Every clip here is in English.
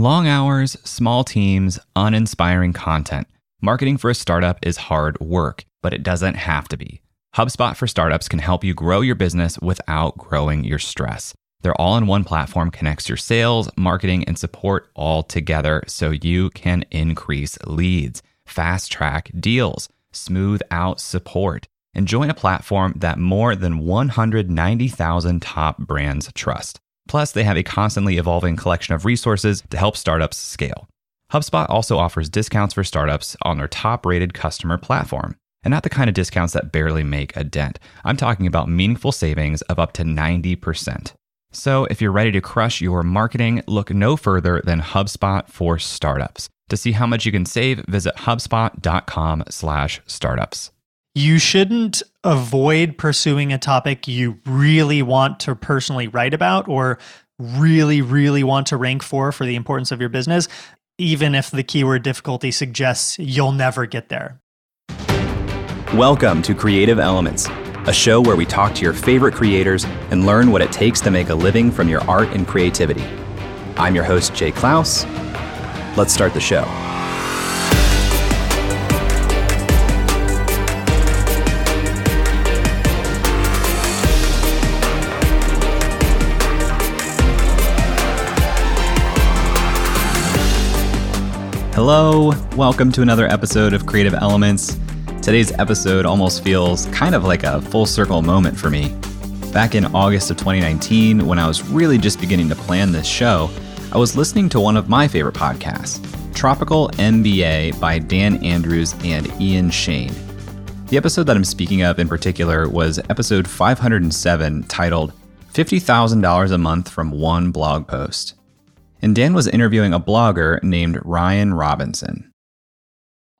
Long hours, small teams, uninspiring content. Marketing for a startup is hard work, but it doesn't have to be. HubSpot for Startups can help you grow your business without growing your stress. Their all-in-one platform connects your sales, marketing, and support all together so you can increase leads, fast-track deals, smooth out support, and join a platform that more than 190,000 top brands trust. Plus, they have a constantly evolving collection of resources to help startups scale. HubSpot also offers discounts for startups on their top-rated customer platform. And not the kind of discounts that barely make a dent. I'm talking about meaningful savings of up to 90%. So if you're ready to crush your marketing, look no further than HubSpot for Startups. To see how much you can save, visit hubspot.com/startups. You shouldn't avoid pursuing a topic you really want to personally write about or really want to rank for the importance of your business, even if the keyword difficulty suggests you'll never get there. Welcome to Creative Elements, a show where we talk to your favorite creators and learn what it takes to make a living from your art and creativity. I'm your host, Jay Clouse. Let's start the show. Hello, welcome to another episode of Creative Elements. Today's episode almost feels kind of like a full circle moment for me. Back in August of 2019, when I was really just beginning to plan this show, I was listening to one of my favorite podcasts, Tropical MBA by Dan Andrews and Ian Shane. The episode that I'm speaking of in particular was episode 507, titled $50,000 a Month from One Blog Post. And Dan was interviewing a blogger named Ryan Robinson.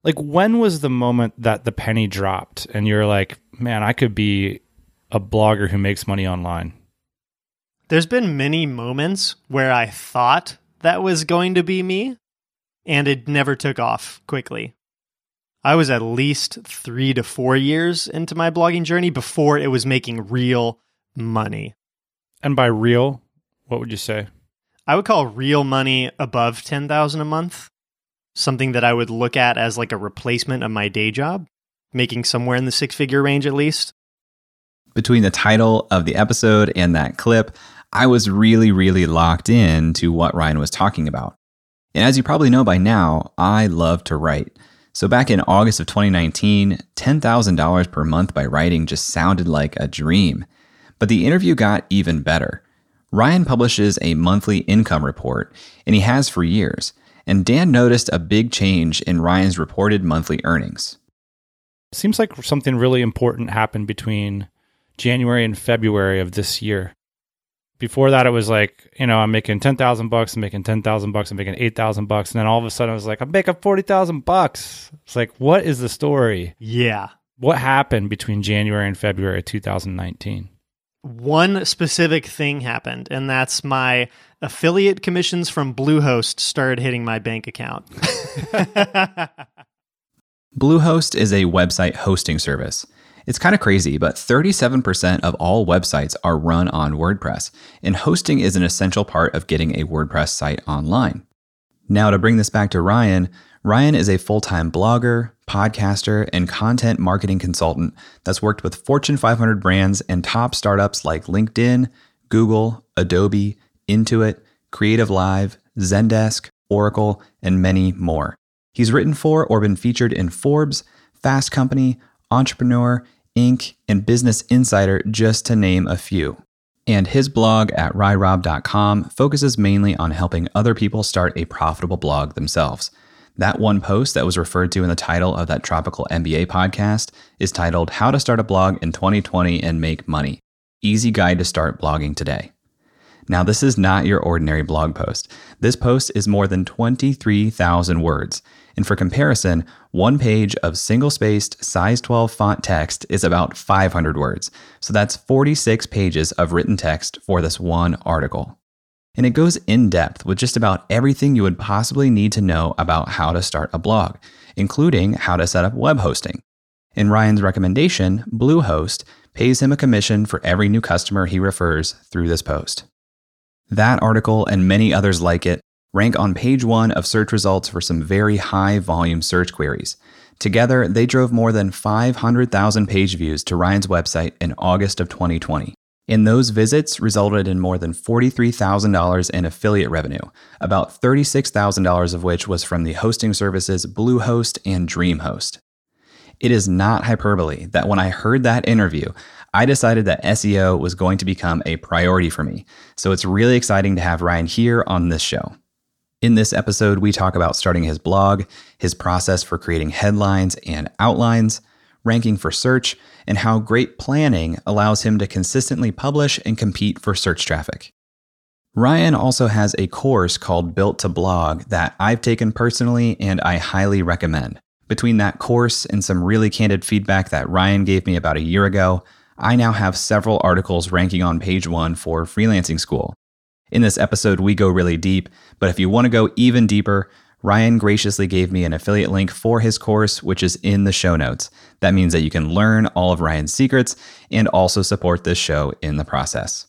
Like, when was the moment that the penny dropped and you're like, man, I could be a blogger who makes money online? There's been many moments where I thought that was going to be me, and it never took off quickly. I was at least 3 to 4 years into my blogging journey before it was making real money. And by real, what would you say? I would call real money above $10,000 a month. Something that I would look at as like a replacement of my day job, making somewhere in the six-figure range at least. Between the title of the episode and that clip, I was really locked in to what Ryan was talking about. And as you probably know by now, I love to write. So back in August of 2019, $10,000 per month by writing just sounded like a dream. But the interview got even better. Ryan publishes a monthly income report, and he has for years. And Dan noticed a big change in Ryan's reported monthly earnings. Seems like something really important happened between January and February of this year. Before that, it was like, you know, I'm making $10,000, I'm making $10,000, I'm making $8,000. And then all of a sudden I was like, I'm making $40,000. It's like, what is the story? Yeah. What happened between January and February of 2019? One specific thing happened, and that's my affiliate commissions from Bluehost started hitting my bank account. Bluehost is a website hosting service. It's kind of crazy, but 37% of all websites are run on WordPress, and hosting is an essential part of getting a WordPress site online. Now, to bring this back to Ryan, Ryan is a full-time blogger, podcaster, and content marketing consultant that's worked with Fortune 500 brands and top startups like LinkedIn, Google, Adobe, Intuit, Creative Live, Zendesk, Oracle, and many more. He's written for or been featured in Forbes, Fast Company, Entrepreneur, Inc., and Business Insider, just to name a few. And his blog at ryrob.com focuses mainly on helping other people start a profitable blog themselves. That one post that was referred to in the title of that Tropical MBA podcast is titled How to Start a Blog in 2020 and Make Money. Easy Guide to Start Blogging Today. Now, this is not your ordinary blog post. This post is more than 23,000 words. And for comparison, one page of single-spaced size 12 font text is about 500 words. So that's 46 pages of written text for this one article. And it goes in depth with just about everything you would possibly need to know about how to start a blog, including how to set up web hosting. In Ryan's recommendation, Bluehost pays him a commission for every new customer he refers through this post. That article and many others like it rank on page one of search results for some very high volume search queries. Together, they drove more than 500,000 page views to Ryan's website in August of 2020. And those visits resulted in more than $43,000 in affiliate revenue, about $36,000 of which was from the hosting services Bluehost and Dreamhost. It is not hyperbole that when I heard that interview, I decided that SEO was going to become a priority for me. So it's really exciting to have Ryan here on this show. In this episode, we talk about starting his blog, his process for creating headlines and outlines, ranking for search, and how great planning allows him to consistently publish and compete for search traffic. Ryan also has a course called Built to Blog that I've taken personally and I highly recommend. Between that course and some really candid feedback that Ryan gave me about a year ago, I now have several articles ranking on page one for freelancing school. In this episode, we go really deep, but if you want to go even deeper, Ryan graciously gave me an affiliate link for his course, which is in the show notes. That means that you can learn all of Ryan's secrets and also support this show in the process.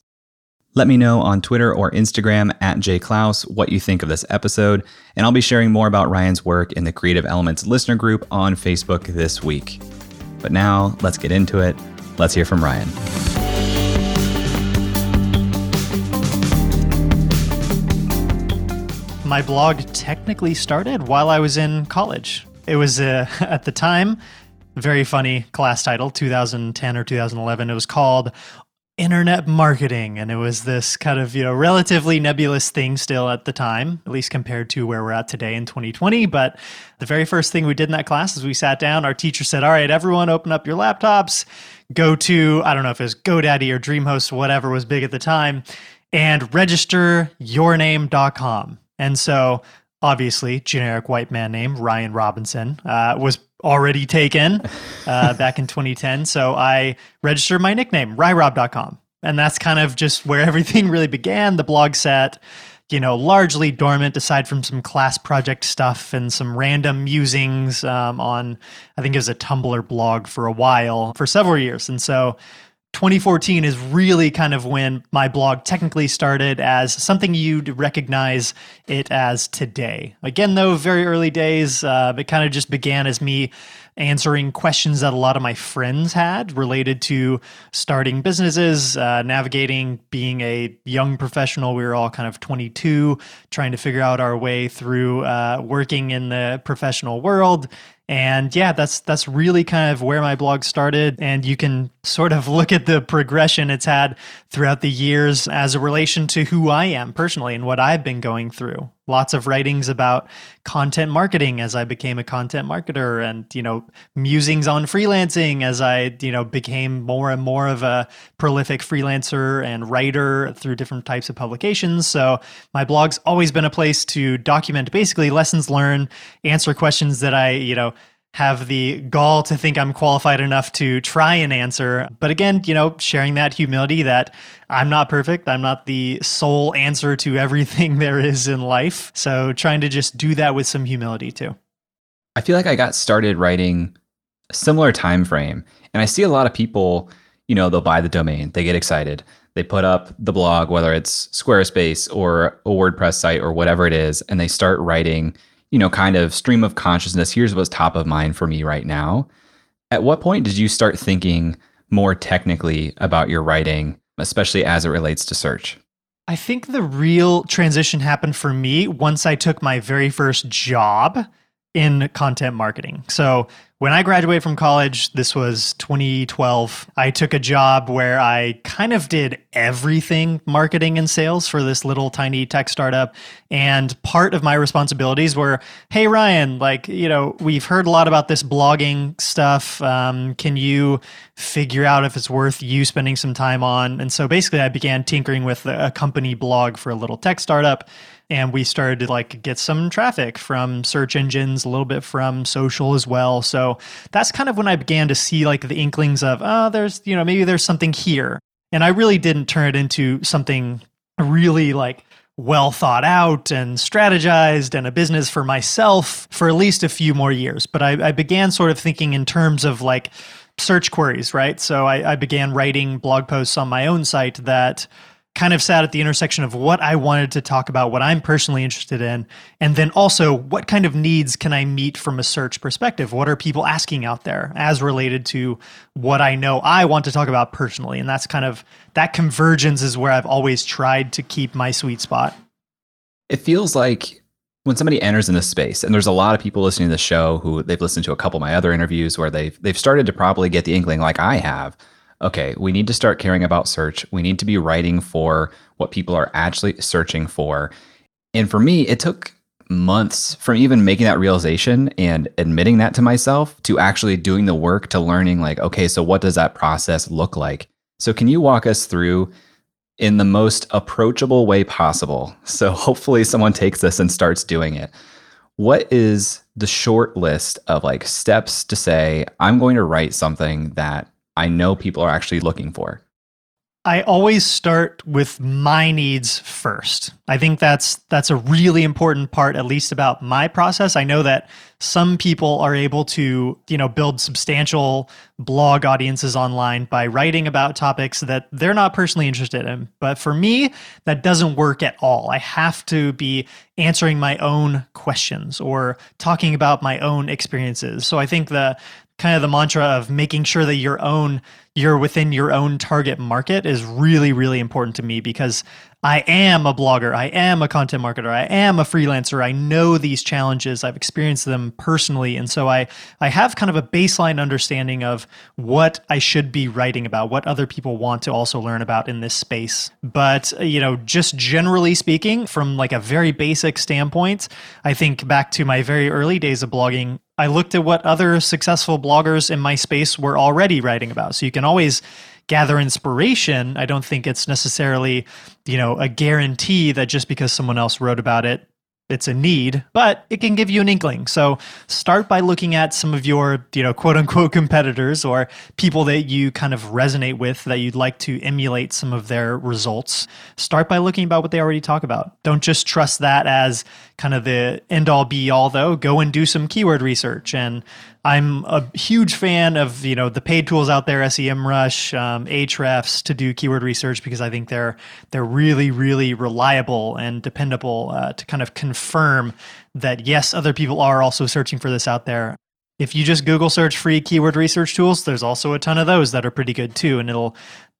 Let me know on Twitter or Instagram at jclouse what you think of this episode, and I'll be sharing more about Ryan's work in the Creative Elements listener group on Facebook this week. But now, let's get into it. Let's hear from Ryan. My blog technically started while I was in college. It was at the time, very funny class title, 2010 or 2011. It was called Internet Marketing, and it was this kind of, relatively nebulous thing still at the time, at least compared to where we're at today in 2020. But the very first thing we did in that class is we sat down. Our teacher said, "All right, everyone, open up your laptops, go to," I don't know if it was GoDaddy or Dreamhost, whatever was big at the time, and register yourname.com. And so, obviously, generic white man name, Ryan Robinson, was already taken back in 2010. So I registered my nickname, ryrob.com. And that's kind of just where everything really began. The blog sat, largely dormant, aside from some class project stuff and some random musings on, I think it was a Tumblr blog for a while, for several years. And so 2014 is really kind of when my blog technically started as something you'd recognize it as today. Again, though, very early days, it kind of just began as me answering questions that a lot of my friends had related to starting businesses, navigating being a young professional. We were all kind of 22, trying to figure out our way through working in the professional world. And yeah, that's really kind of where my blog started. And you can sort of look at the progression it's had throughout the years as a relation to who I am personally and what I've been going through. Lots of writings about content marketing as I became a content marketer, and, musings on freelancing as I, became more and more of a prolific freelancer and writer through different types of publications. So my blog's always been a place to document basically lessons learned, answer questions that I, have the gall to think I'm qualified enough to try and answer. But again, sharing that humility that I'm not perfect. I'm not the sole answer to everything there is in life. So trying to just do that with some humility too. I feel like I got started writing a similar time frame. And I see a lot of people, they'll buy the domain, they get excited, they put up the blog, whether it's Squarespace or a WordPress site or whatever it is, and they start writing, kind of stream of consciousness. Here's what's top of mind for me right now. At what point did you start thinking more technically about your writing, especially as it relates to search? I think the real transition happened for me once I took my very first job in content marketing. So when I graduated from college, this was 2012, I took a job where I kind of did everything marketing and sales for this little tiny tech startup. And part of my responsibilities were, "Hey, Ryan, we've heard a lot about this blogging stuff. Can you figure out if it's worth you spending some time on?" And so basically I began tinkering with a company blog for a little tech startup. And we started to get some traffic from search engines, a little bit from social as well. So that's kind of when I began to see the inklings of, there's, maybe there's something here. And I really didn't turn it into something really well thought out and strategized and a business for myself for at least a few more years. But I began sort of thinking in terms of search queries, right? So I began writing blog posts on my own site that kind of sat at the intersection of what I wanted to talk about, what I'm personally interested in, and then also what kind of needs can I meet from a search perspective? What are people asking out there as related to what I know I want to talk about personally? And that's kind of, that convergence is where I've always tried to keep my sweet spot. It feels like when somebody enters in this space, and there's a lot of people listening to the show who they've listened to a couple of my other interviews where they've started to probably get the inkling like I have, okay, we need to start caring about search. We need to be writing for what people are actually searching for. And for me, it took months from even making that realization and admitting that to myself to actually doing the work to learning like, okay, so what does that process look like? So can you walk us through in the most approachable way possible? So hopefully someone takes this and starts doing it. What is the short list of like steps to say, I'm going to write something that I know people are actually looking for? I always start with my needs first. I think that's a really important part, at least about my process. I know that some people are able to, you know, build substantial blog audiences online by writing about topics that they're not personally interested in. But for me, that doesn't work at all. I have to be answering my own questions or talking about my own experiences. So I think the kind of the mantra of making sure that you're within your own target market is really, really important to me, because I am a blogger, I am a content marketer, I am a freelancer. I know these challenges, I've experienced them personally. And so I have kind of a baseline understanding of what I should be writing about, what other people want to also learn about in this space. But, you know, just generally speaking, from like a very basic standpoint, I think back to my very early days of blogging, I looked at what other successful bloggers in my space were already writing about. So you can always gather inspiration. I don't think it's necessarily, you know, a guarantee that just because someone else wrote about it, it's a need, but it can give you an inkling. So start by looking at some of your, you know, quote unquote competitors or people that you kind of resonate with that you'd like to emulate some of their results. Start by looking about what they already talk about. Don't just trust that as kind of the end all be all though. Go and do some keyword research. And I'm a huge fan of, you know, the paid tools out there, SEMrush, Ahrefs, to do keyword research, because I think they're really, really reliable and dependable to kind of confirm that, yes, other people are also searching for this out there. If you just Google search free keyword research tools, there's also a ton of those that are pretty good too. And it'll,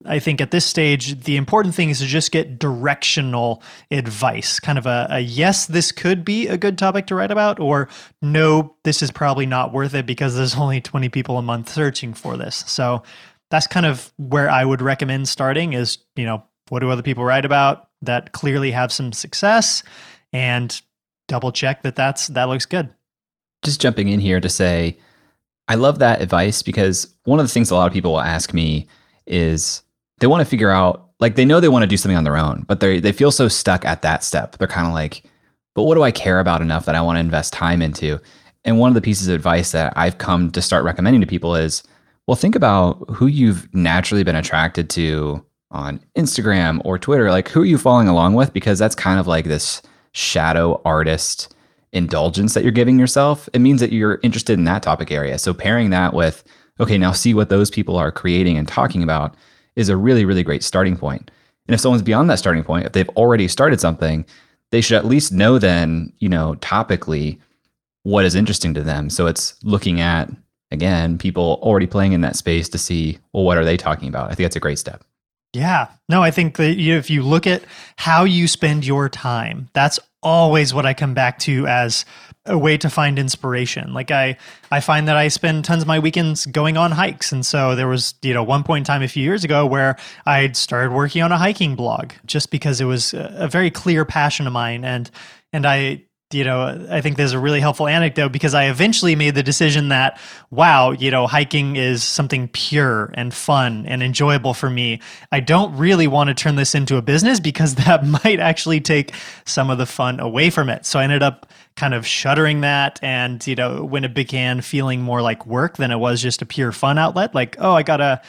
I think at this stage, the important thing is to just get directional advice, kind of a yes, this could be a good topic to write about, or no, this is probably not worth it because there's only 20 people a month searching for this. So that's kind of where I would recommend starting is, you know, what do other people write about that clearly have some success, and double check that that looks good. Just jumping in here to say, I love that advice, because one of the things a lot of people will ask me is they want to figure out, like, they know they want to do something on their own, but they feel so stuck at that step. They're kind of like, but what do I care about enough that I want to invest time into? And one of the pieces of advice that I've come to start recommending to people is, well, think about who you've naturally been attracted to on Instagram or Twitter. Like, who are you following along with? Because that's kind of like this shadow artist indulgence that you're giving yourself. It means that you're interested in that topic area. So pairing that with, okay, now see what those people are creating and talking about, is a really, really great starting point. And if someone's beyond that starting point, if they've already started something, they should at least know then, you know, topically what is interesting to them. So it's looking at, again, people already playing in that space to see, well, what are they talking about? I think that's a great step. Yeah. No, I think that if you look at how you spend your time, that's always what I come back to as a way to find inspiration. Like I find that I spend tons of my weekends going on hikes. And so there was, you know, one point in time a few years ago where I'd started working on a hiking blog just because it was a very clear passion of mine. And I, you know, I think there's a really helpful anecdote, because I eventually made the decision that, wow, you know, hiking is something pure and fun and enjoyable for me. I don't really want to turn this into a business because that might actually take some of the fun away from it. So I ended up kind of shuttering that. And, you know, when it began feeling more like work than it was just a pure fun outlet, like, oh, I got to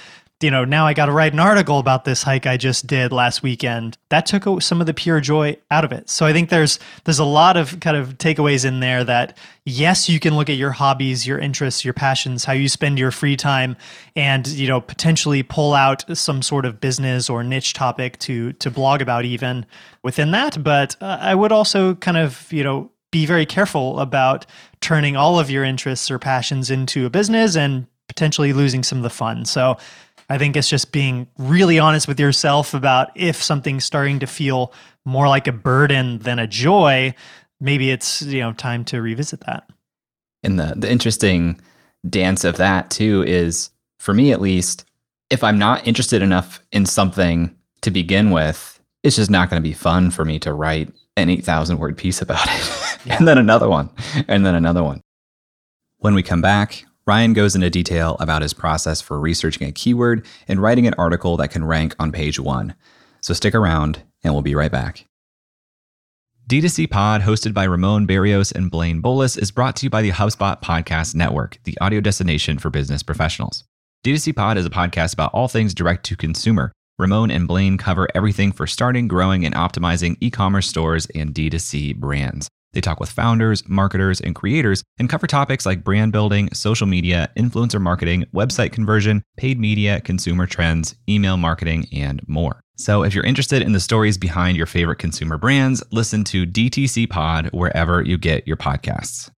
you know, now I got to write an article about this hike I just did last weekend. That took some of the pure joy out of it. So I think there's a lot of kind of takeaways in there that, yes, you can look at your hobbies, your interests, your passions, how you spend your free time, and, you know, potentially pull out some sort of business or niche topic to blog about even within that. But I would also kind of, you know, be very careful about turning all of your interests or passions into a business and potentially losing some of the fun. So I think it's just being really honest with yourself about if something's starting to feel more like a burden than a joy, maybe it's, you know, time to revisit that. And the interesting dance of that too is, for me at least, if I'm not interested enough in something to begin with, it's just not going to be fun for me to write an 8,000 word piece about it. Yeah. And then another one, and then another one. When we come back, Ryan goes into detail about his process for researching a keyword and writing an article that can rank on page one. So stick around and we'll be right back. D2C Pod, hosted by Ramon Berrios and Blaine Bolis, is brought to you by the HubSpot Podcast Network, the audio destination for business professionals. D2C Pod is a podcast about all things direct to consumer. Ramon and Blaine cover everything for starting, growing, and optimizing e-commerce stores and D2C brands. They talk with founders, marketers, and creators and cover topics like brand building, social media, influencer marketing, website conversion, paid media, consumer trends, email marketing, and more. So if you're interested in the stories behind your favorite consumer brands, listen to DTC Pod wherever you get your podcasts.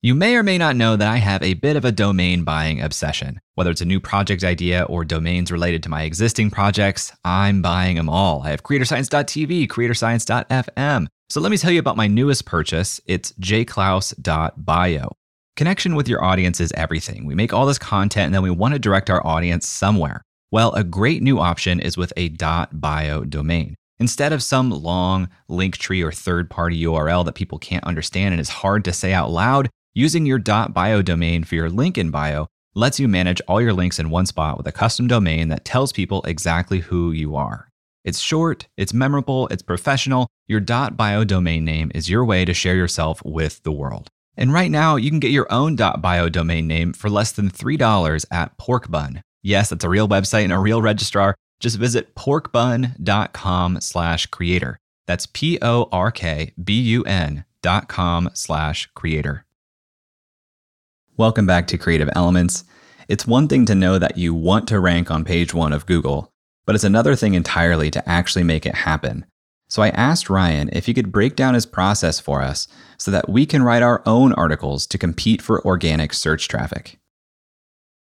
You may or may not know that I have a bit of a domain buying obsession. Whether it's a new project idea or domains related to my existing projects, I'm buying them all. I have creatorscience.tv, creatorscience.fm. So let me tell you about my newest purchase. It's jclouse.bio. Connection with your audience is everything. We make all this content and then we want to direct our audience somewhere. Well, a great new option is with a .bio domain. Instead of some long link tree or third-party URL that people can't understand and is hard to say out loud, using your .bio domain for your link in bio lets you manage all your links in one spot with a custom domain that tells people exactly who you are. It's short, it's memorable, it's professional. Your .bio domain name is your way to share yourself with the world. And right now, you can get your own .bio domain name for less than $3 at Porkbun. Yes, that's a real website and a real registrar. Just visit porkbun.com/creator. That's porkbun.com/creator. Welcome back to Creative Elements. It's one thing to know that you want to rank on page one of Google, but it's another thing entirely to actually make it happen. So I asked Ryan if he could break down his process for us so that we can write our own articles to compete for organic search traffic.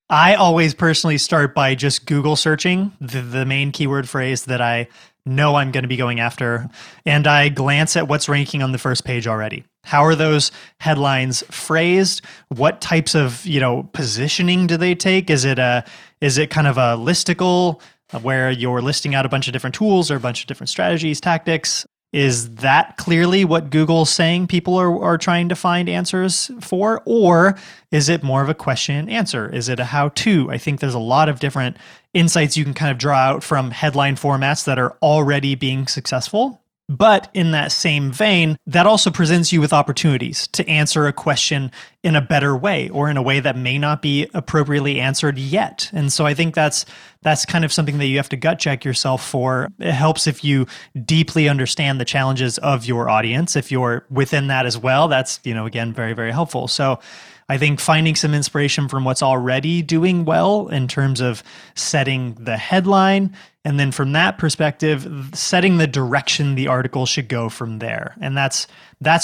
I always personally start by just Google searching the main keyword phrase that I know I'm going to be going after, and I glance at what's ranking on the first page already. How are those headlines phrased? What types of, you know, positioning do they take? Is it kind of a listicle where you're listing out a bunch of different tools or a bunch of different strategies, tactics? Is that clearly what Google's saying people are trying to find answers for? Or is it more of a question and answer? Is it a how-to? I think there's a lot of different insights you can kind of draw out from headline formats that are already being successful. But in that same vein, that also presents you with opportunities to answer a question in a better way or in a way that may not be appropriately answered yet. And so I think that's kind of something that you have to gut check yourself for. It helps if you deeply understand the challenges of your audience. If you're within that as well, that's, you know, again, very, very helpful. So I think finding some inspiration from what's already doing well in terms of setting the headline, and then from that perspective, setting the direction the article should go from there. And that's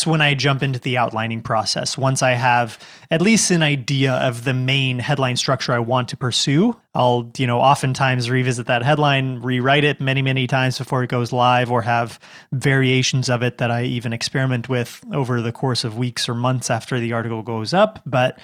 when I jump into the outlining process. Once I have at least an idea of the main headline structure I want to pursue, I'll, you know, oftentimes revisit that headline, rewrite it many, many times before it goes live, or have variations of it that I even experiment with over the course of weeks or months after the article goes up. But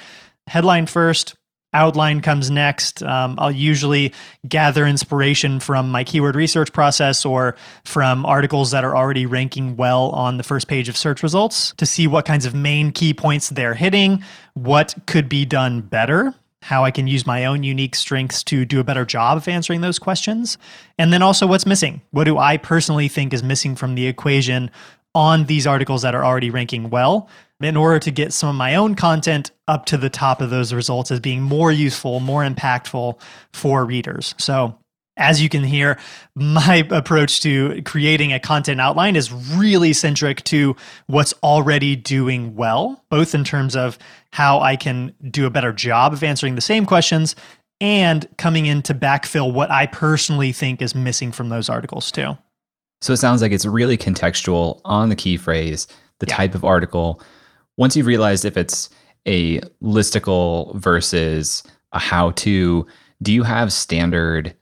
headline first, outline comes next. I'll usually gather inspiration from my keyword research process or from articles that are already ranking well on the first page of search results to see what kinds of main key points they're hitting, what could be done better, how I can use my own unique strengths to do a better job of answering those questions, and then also what's missing. What do I personally think is missing from the equation on these articles that are already ranking well in order to get some of my own content up to the top of those results as being more useful, more impactful for readers. So as you can hear, my approach to creating a content outline is really centric to what's already doing well, both in terms of how I can do a better job of answering the same questions and coming in to backfill what I personally think is missing from those articles too. So it sounds like it's really contextual on the key phrase, the type of article. Once you've realized if it's a listicle versus a how-to, do you have standard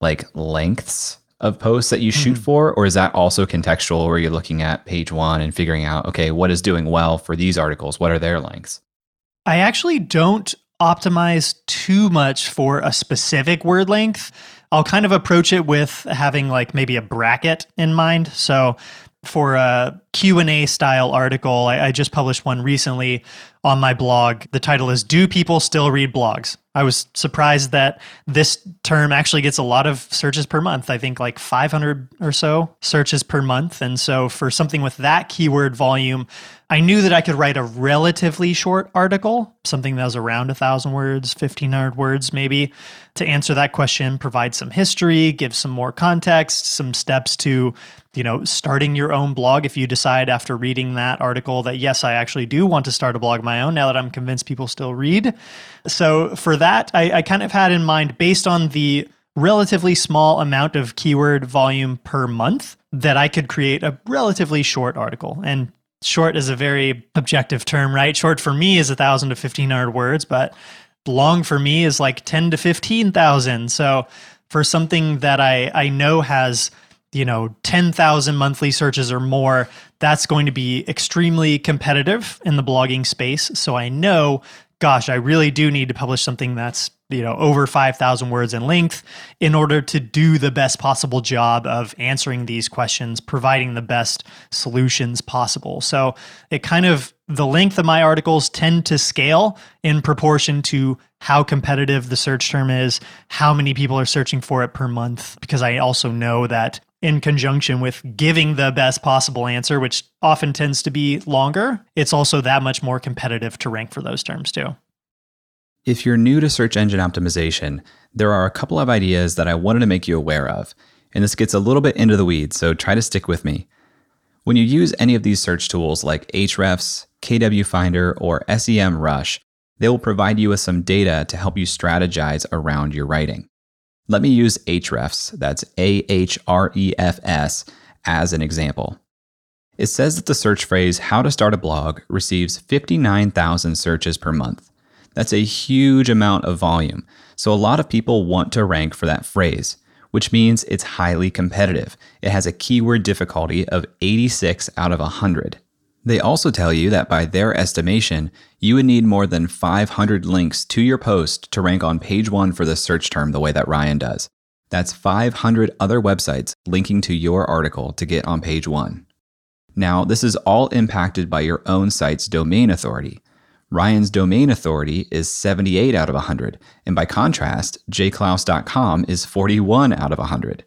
like lengths of posts that you shoot for, or is that also contextual where you're looking at page one and figuring out, okay, what is doing well for these articles? What are their lengths? I actually don't optimize too much for a specific word length. I'll kind of approach it with having like maybe a bracket in mind. So for a Q&A style article, I just published one recently on my blog. The title is "Do People Still Read Blogs?" I was surprised that this term actually gets a lot of searches per month. I think like 500 or so searches per month. And so for something with that keyword volume, I knew that I could write a relatively short article, something that was around 1,000 words, 1,500 words maybe, to answer that question, provide some history, give some more context, some steps to, you know, starting your own blog if you decide after reading that article that, yes, I actually do want to start a blog of my own now that I'm convinced people still read. So for that, I kind of had in mind, based on the relatively small amount of keyword volume per month, that I could create a relatively short article. And short is a very objective term, right? Short for me is 1,000 to 1,500 words, but long for me is like 10 to 15,000. So for something that I know has, you know, 10,000 monthly searches or more, that's going to be extremely competitive in the blogging space. So I know, gosh, I really do need to publish something that's, you know, over 5,000 words in length in order to do the best possible job of answering these questions, providing the best solutions possible. So it kind of, the length of my articles tend to scale in proportion to how competitive the search term is, how many people are searching for it per month, because I also know that in conjunction with giving the best possible answer, which often tends to be longer, it's also that much more competitive to rank for those terms too. If you're new to search engine optimization, there are a couple of ideas that I wanted to make you aware of, and this gets a little bit into the weeds, so try to stick with me. When you use any of these search tools like Ahrefs, KWFinder, or SEMrush, they will provide you with some data to help you strategize around your writing. Let me use Ahrefs, that's A-H-R-E-F-S, as an example. It says that the search phrase, how to start a blog, receives 59,000 searches per month. That's a huge amount of volume. So a lot of people want to rank for that phrase, which means it's highly competitive. It has a keyword difficulty of 86 out of 100. They also tell you that by their estimation, you would need more than 500 links to your post to rank on page one for the search term the way that Ryan does. That's 500 other websites linking to your article to get on page one. Now, this is all impacted by your own site's domain authority. Ryan's domain authority is 78 out of 100, and by contrast, jclouse.com is 41 out of 100.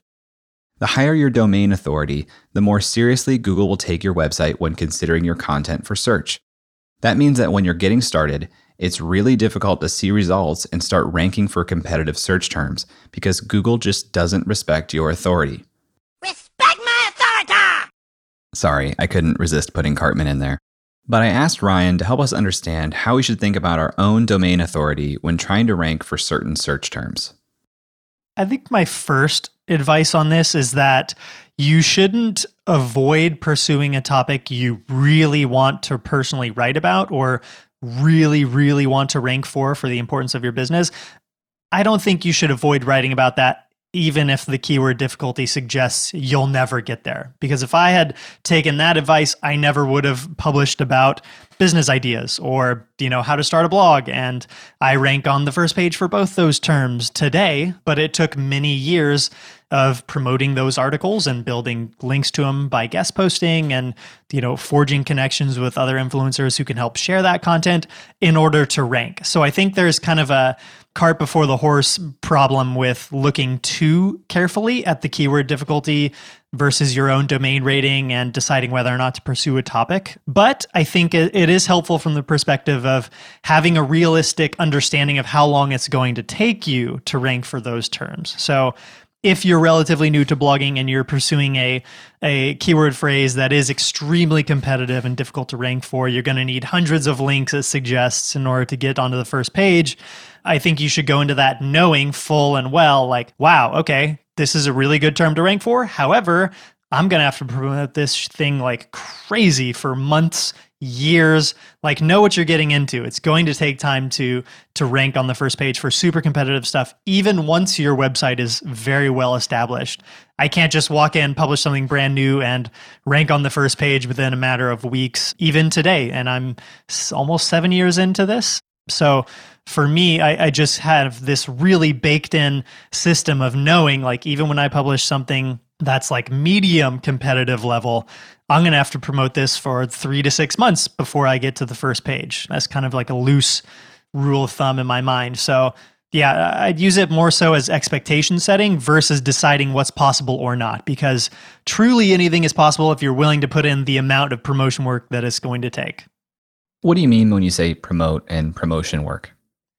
The higher your domain authority, the more seriously Google will take your website when considering your content for search. That means that when you're getting started, it's really difficult to see results and start ranking for competitive search terms because Google just doesn't respect your authority. Respect my authority! Sorry, I couldn't resist putting Cartman in there. But I asked Ryan to help us understand how we should think about our own domain authority when trying to rank for certain search terms. I think my first advice on this is that you shouldn't avoid pursuing a topic you really want to personally write about or really, really want to rank for the importance of your business. I don't think you should avoid writing about that, even if the keyword difficulty suggests you'll never get there. Because if I had taken that advice, I never would have published about business ideas or, you know, how to start a blog. And I rank on the first page for both those terms today, but it took many years of promoting those articles and building links to them by guest posting and, you know, forging connections with other influencers who can help share that content in order to rank. So I think there's kind of a cart before the horse problem with looking too carefully at the keyword difficulty versus your own domain rating and deciding whether or not to pursue a topic. But I think it is helpful from the perspective of having a realistic understanding of how long it's going to take you to rank for those terms. So if you're relatively new to blogging and you're pursuing a keyword phrase that is extremely competitive and difficult to rank for, you're going to need hundreds of links, it suggests, in order to get onto the first page. I think you should go into that knowing full and well, like, wow, okay, this is a really good term to rank for. However, I'm going to have to promote this thing like crazy for months, years. Like, know what you're getting into. It's going to take time to rank on the first page for super competitive stuff, even once your website is very well established. I can't just walk in, publish something brand new, and rank on the first page within a matter of weeks, even today. And I'm almost 7 years into this. So for me, I just have this really baked in system of knowing, like, even when I publish something that's like medium competitive level, I'm going to have to promote this for 3 to 6 months before I get to the first page. That's kind of like a loose rule of thumb in my mind. So yeah, I'd use it more so as expectation setting versus deciding what's possible or not, because truly anything is possible if you're willing to put in the amount of promotion work that it's going to take. What do you mean when you say promote and promotion work?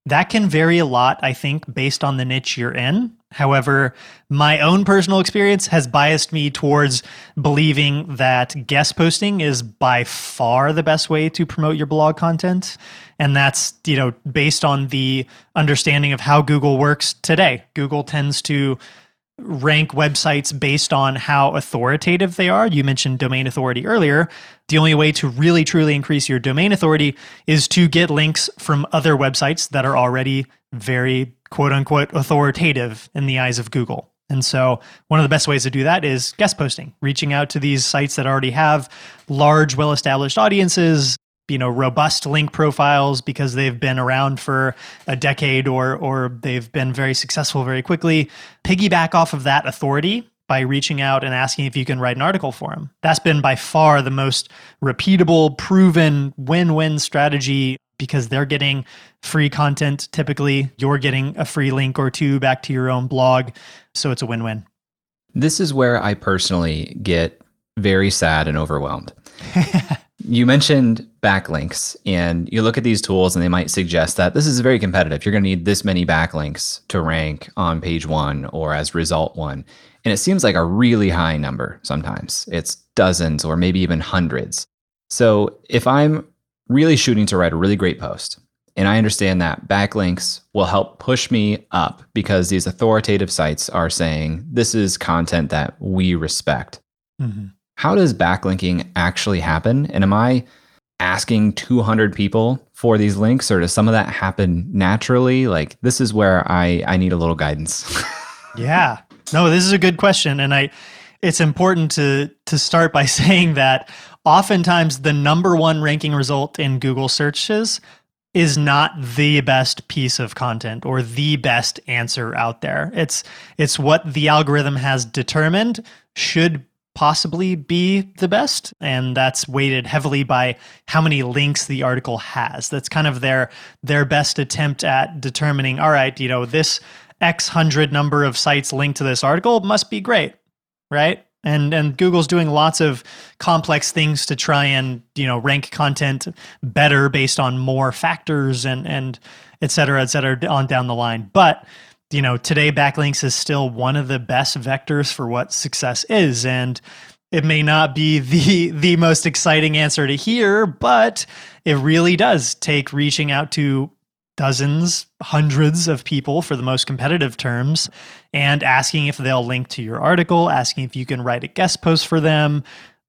That can vary a lot, I think, based on the niche you're in. However, my own personal experience has biased me towards believing that guest posting is by far the best way to promote your blog content. And that's, you know, based on the understanding of how Google works today. Google tends to rank websites based on how authoritative they are. You mentioned domain authority earlier. The only way to really truly increase your domain authority is to get links from other websites that are already very quote unquote authoritative in the eyes of Google. And so one of the best ways to do that is guest posting, reaching out to these sites that already have large, well-established audiences, you know, robust link profiles because they've been around for a decade or they've been very successful very quickly. Piggyback off of that authority by reaching out and asking if you can write an article for them. That's been by far the most repeatable, proven win-win strategy because they're getting free content. Typically, you're getting a free link or two back to your own blog. So it's a win-win. This is where I personally get very sad and overwhelmed. You mentioned backlinks, and you look at these tools and they might suggest that this is very competitive. You're going to need this many backlinks to rank on page one or as result one. And it seems like a really high number sometimes. It's dozens or maybe even hundreds. So if I'm really shooting to write a really great post, and I understand that backlinks will help push me up because these authoritative sites are saying this is content that we respect. Mm-hmm. How does backlinking actually happen? And am I asking 200 people for these links, or does some of that happen naturally? Like, this is where I need a little guidance. Yeah. No, this is a good question. And it's important to start by saying that oftentimes the number one ranking result in Google searches is not the best piece of content or the best answer out there. It's what the algorithm has determined should possibly be the best. And that's weighted heavily by how many links the article has. That's kind of their best attempt at determining, all right, you know, this X hundred number of sites linked to this article must be great, right? And Google's doing lots of complex things to try and, you know, rank content better based on more factors and et cetera, on down the line. But you know, today backlinks is still one of the best vectors for what success is. And it may not be the most exciting answer to hear, but it really does take reaching out to dozens, hundreds of people for the most competitive terms and asking if they'll link to your article, asking if you can write a guest post for them.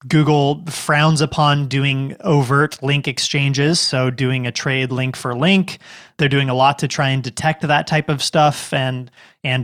Google frowns upon doing overt link exchanges, so doing a trade link for link. They're doing a lot to try and detect that type of stuff and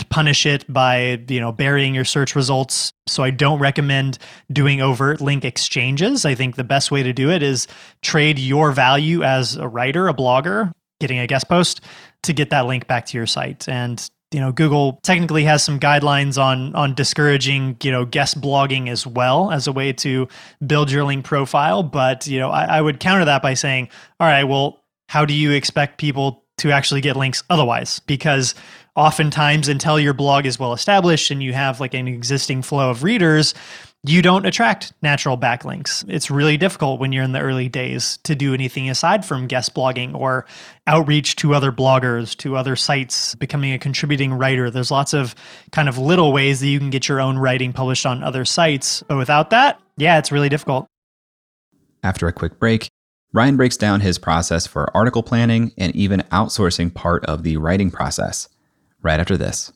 punish it by, you know, burying your search results. So I don't recommend doing overt link exchanges. I think the best way to do it is trade your value as a writer, a blogger, getting a guest post to get that link back to your site. And you know, Google technically has some guidelines on discouraging, you know, guest blogging as well as a way to build your link profile. But, you know, I would counter that by saying, all right, well, how do you expect people to actually get links otherwise, because oftentimes until your blog is well established and you have like an existing flow of readers, you don't attract natural backlinks. It's really difficult when you're in the early days to do anything aside from guest blogging or outreach to other bloggers, to other sites, becoming a contributing writer. There's lots of kind of little ways that you can get your own writing published on other sites. But without that, yeah, it's really difficult. After a quick break, Ryan breaks down his process for article planning and even outsourcing part of the writing process right after this.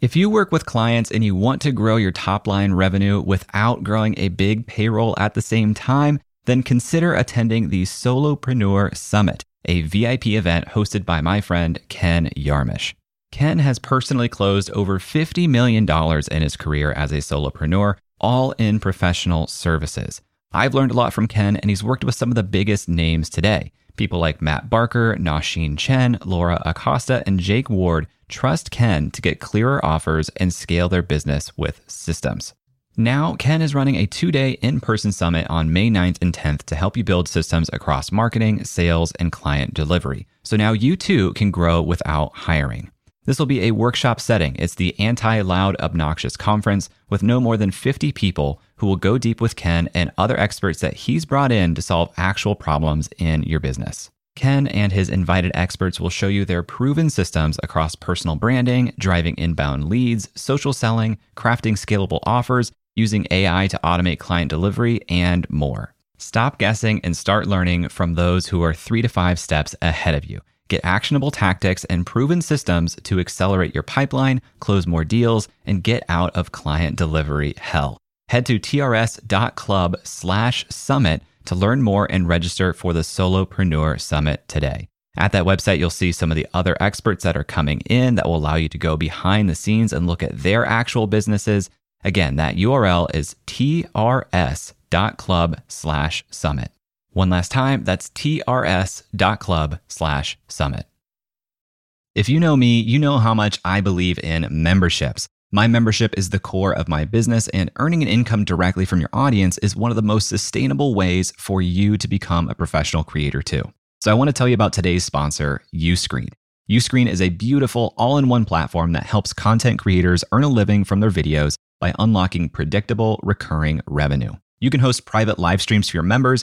If you work with clients and you want to grow your top line revenue without growing a big payroll at the same time, then consider attending the Solopreneur Summit, a VIP event hosted by my friend Ken Yarmish. Ken has personally closed over $50 million in his career as a solopreneur, all in professional services. I've learned a lot from Ken, and he's worked with some of the biggest names today. People like Matt Barker, Nausheen Chen, Laura Acosta, and Jake Ward trust Ken to get clearer offers and scale their business with systems. Now, Ken is running a two-day in-person summit on May 9th and 10th to help you build systems across marketing, sales, and client delivery. So now you too can grow without hiring. This will be a workshop setting. It's the anti-loud, obnoxious conference with no more than 50 people who will go deep with Ken and other experts that he's brought in to solve actual problems in your business. Ken and his invited experts will show you their proven systems across personal branding, driving inbound leads, social selling, crafting scalable offers, using AI to automate client delivery, and more. Stop guessing and start learning from those who are 3 to 5 steps ahead of you. Get actionable tactics and proven systems to accelerate your pipeline, close more deals, and get out of client delivery hell. Head to trs.club/summit to learn more and register for the Solopreneur Summit today. At that website, you'll see some of the other experts that are coming in that will allow you to go behind the scenes and look at their actual businesses. Again, that URL is trs.club/summit. One last time, that's trs.club/summit. If you know me, you know how much I believe in memberships. My membership is the core of my business, and earning an income directly from your audience is one of the most sustainable ways for you to become a professional creator too. So I want to tell you about today's sponsor, Uscreen. Uscreen is a beautiful all-in-one platform that helps content creators earn a living from their videos by unlocking predictable, recurring revenue. You can host private live streams for your members,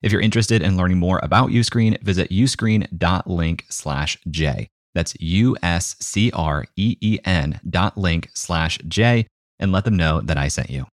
If you're interested in learning more about Uscreen, visit uscreen.link/J. That's uscreen.link/J and let them know that I sent you.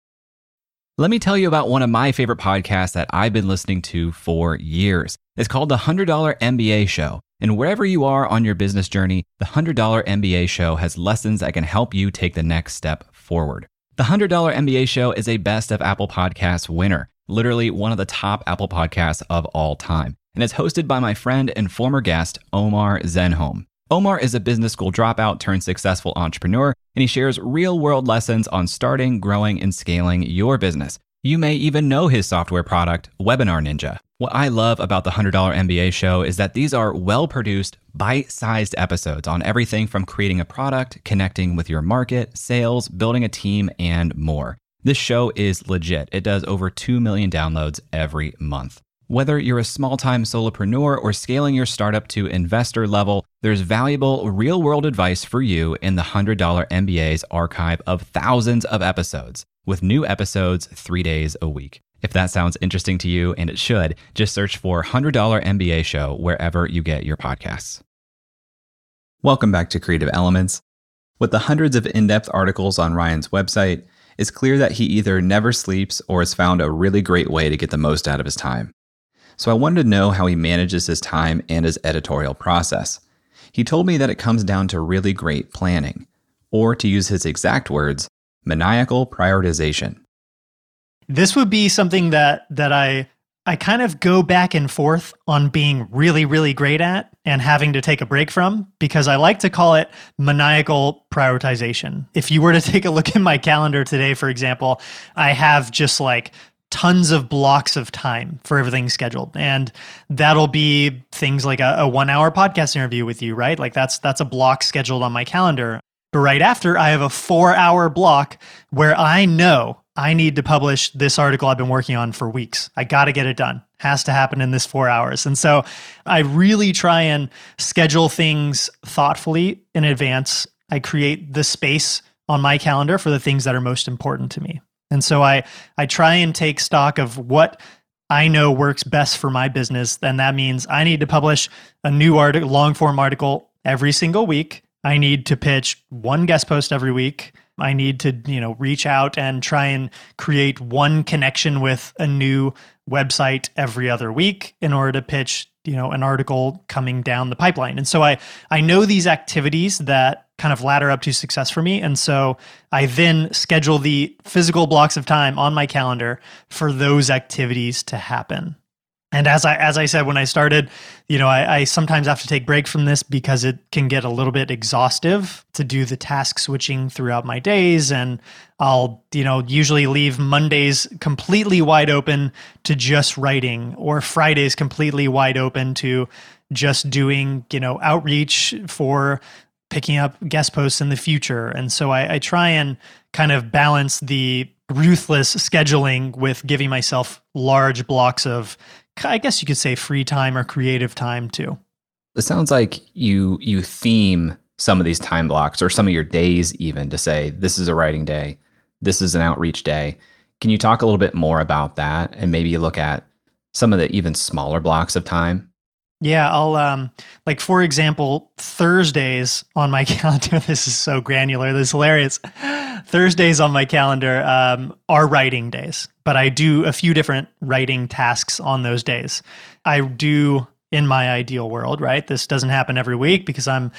Let me tell you about one of my favorite podcasts that I've been listening to for years. It's called The $100 MBA Show. And wherever you are on your business journey, The $100 MBA Show has lessons that can help you take the next step forward. The $100 MBA Show is a Best of Apple Podcasts winner. Literally one of the top Apple podcasts of all time. And it's hosted by my friend and former guest, Omar Zenholm. Omar is a business school dropout turned successful entrepreneur, and he shares real-world lessons on starting, growing, and scaling your business. You may even know his software product, Webinar Ninja. What I love about the $100 MBA Show is that these are well-produced, bite-sized episodes on everything from creating a product, connecting with your market, sales, building a team, and more. This show is legit. It does over 2 million downloads every month. Whether you're a small-time solopreneur or scaling your startup to investor level, there's valuable real-world advice for you in the $100 MBA's archive of thousands of episodes, with new episodes 3 days a week. If that sounds interesting to you, and it should, just search for $100 MBA Show wherever you get your podcasts. Welcome back to Creative Elements. With the hundreds of in-depth articles on Ryan's website, it's clear that he either never sleeps or has found a really great way to get the most out of his time. So I wanted to know how he manages his time and his editorial process. He told me that it comes down to really great planning, or to use his exact words, maniacal prioritization. This would be something that I kind of go back and forth on being really, really great at and having to take a break from, because I like to call it maniacal prioritization. If you were to take a look at my calendar today, for example, I have just like tons of blocks of time for everything scheduled. And that'll be things like a 1 hour podcast interview with you, right? Like that's a block scheduled on my calendar. But right after, I have a 4 hour block where I know I need to publish this article I've been working on for weeks. I got to get it done. Has to happen in this 4 hours. And so I really try and schedule things thoughtfully in advance. I create the space on my calendar for the things that are most important to me. And so I try and take stock of what I know works best for my business. Then that means I need to publish a new article, long form article every single week. I need to pitch one guest post every week. I need to, reach out and try and create one connection with a new website every other week in order to pitch, an article coming down the pipeline. And so I know these activities that kind of ladder up to success for me. And so I then schedule the physical blocks of time on my calendar for those activities to happen. And as I said, when I started, I sometimes have to take break from this because it can get a little bit exhaustive to do the task switching throughout my days. And I'll, usually leave Mondays completely wide open to just writing, or Fridays completely wide open to just doing, outreach for picking up guest posts in the future. And so I try and kind of balance the ruthless scheduling with giving myself large blocks of, I guess you could say, free time or creative time too. It sounds like you theme some of these time blocks, or some of your days even, to say, this is a writing day, this is an outreach day. Can you talk a little bit more about that and maybe look at some of the even smaller blocks of time? Yeah, I'll like, for example, Thursdays on my calendar. This is so granular. This is hilarious. Thursdays on my calendar are writing days, but I do a few different writing tasks on those days. I do, in my ideal world, right? This doesn't happen every week because I'm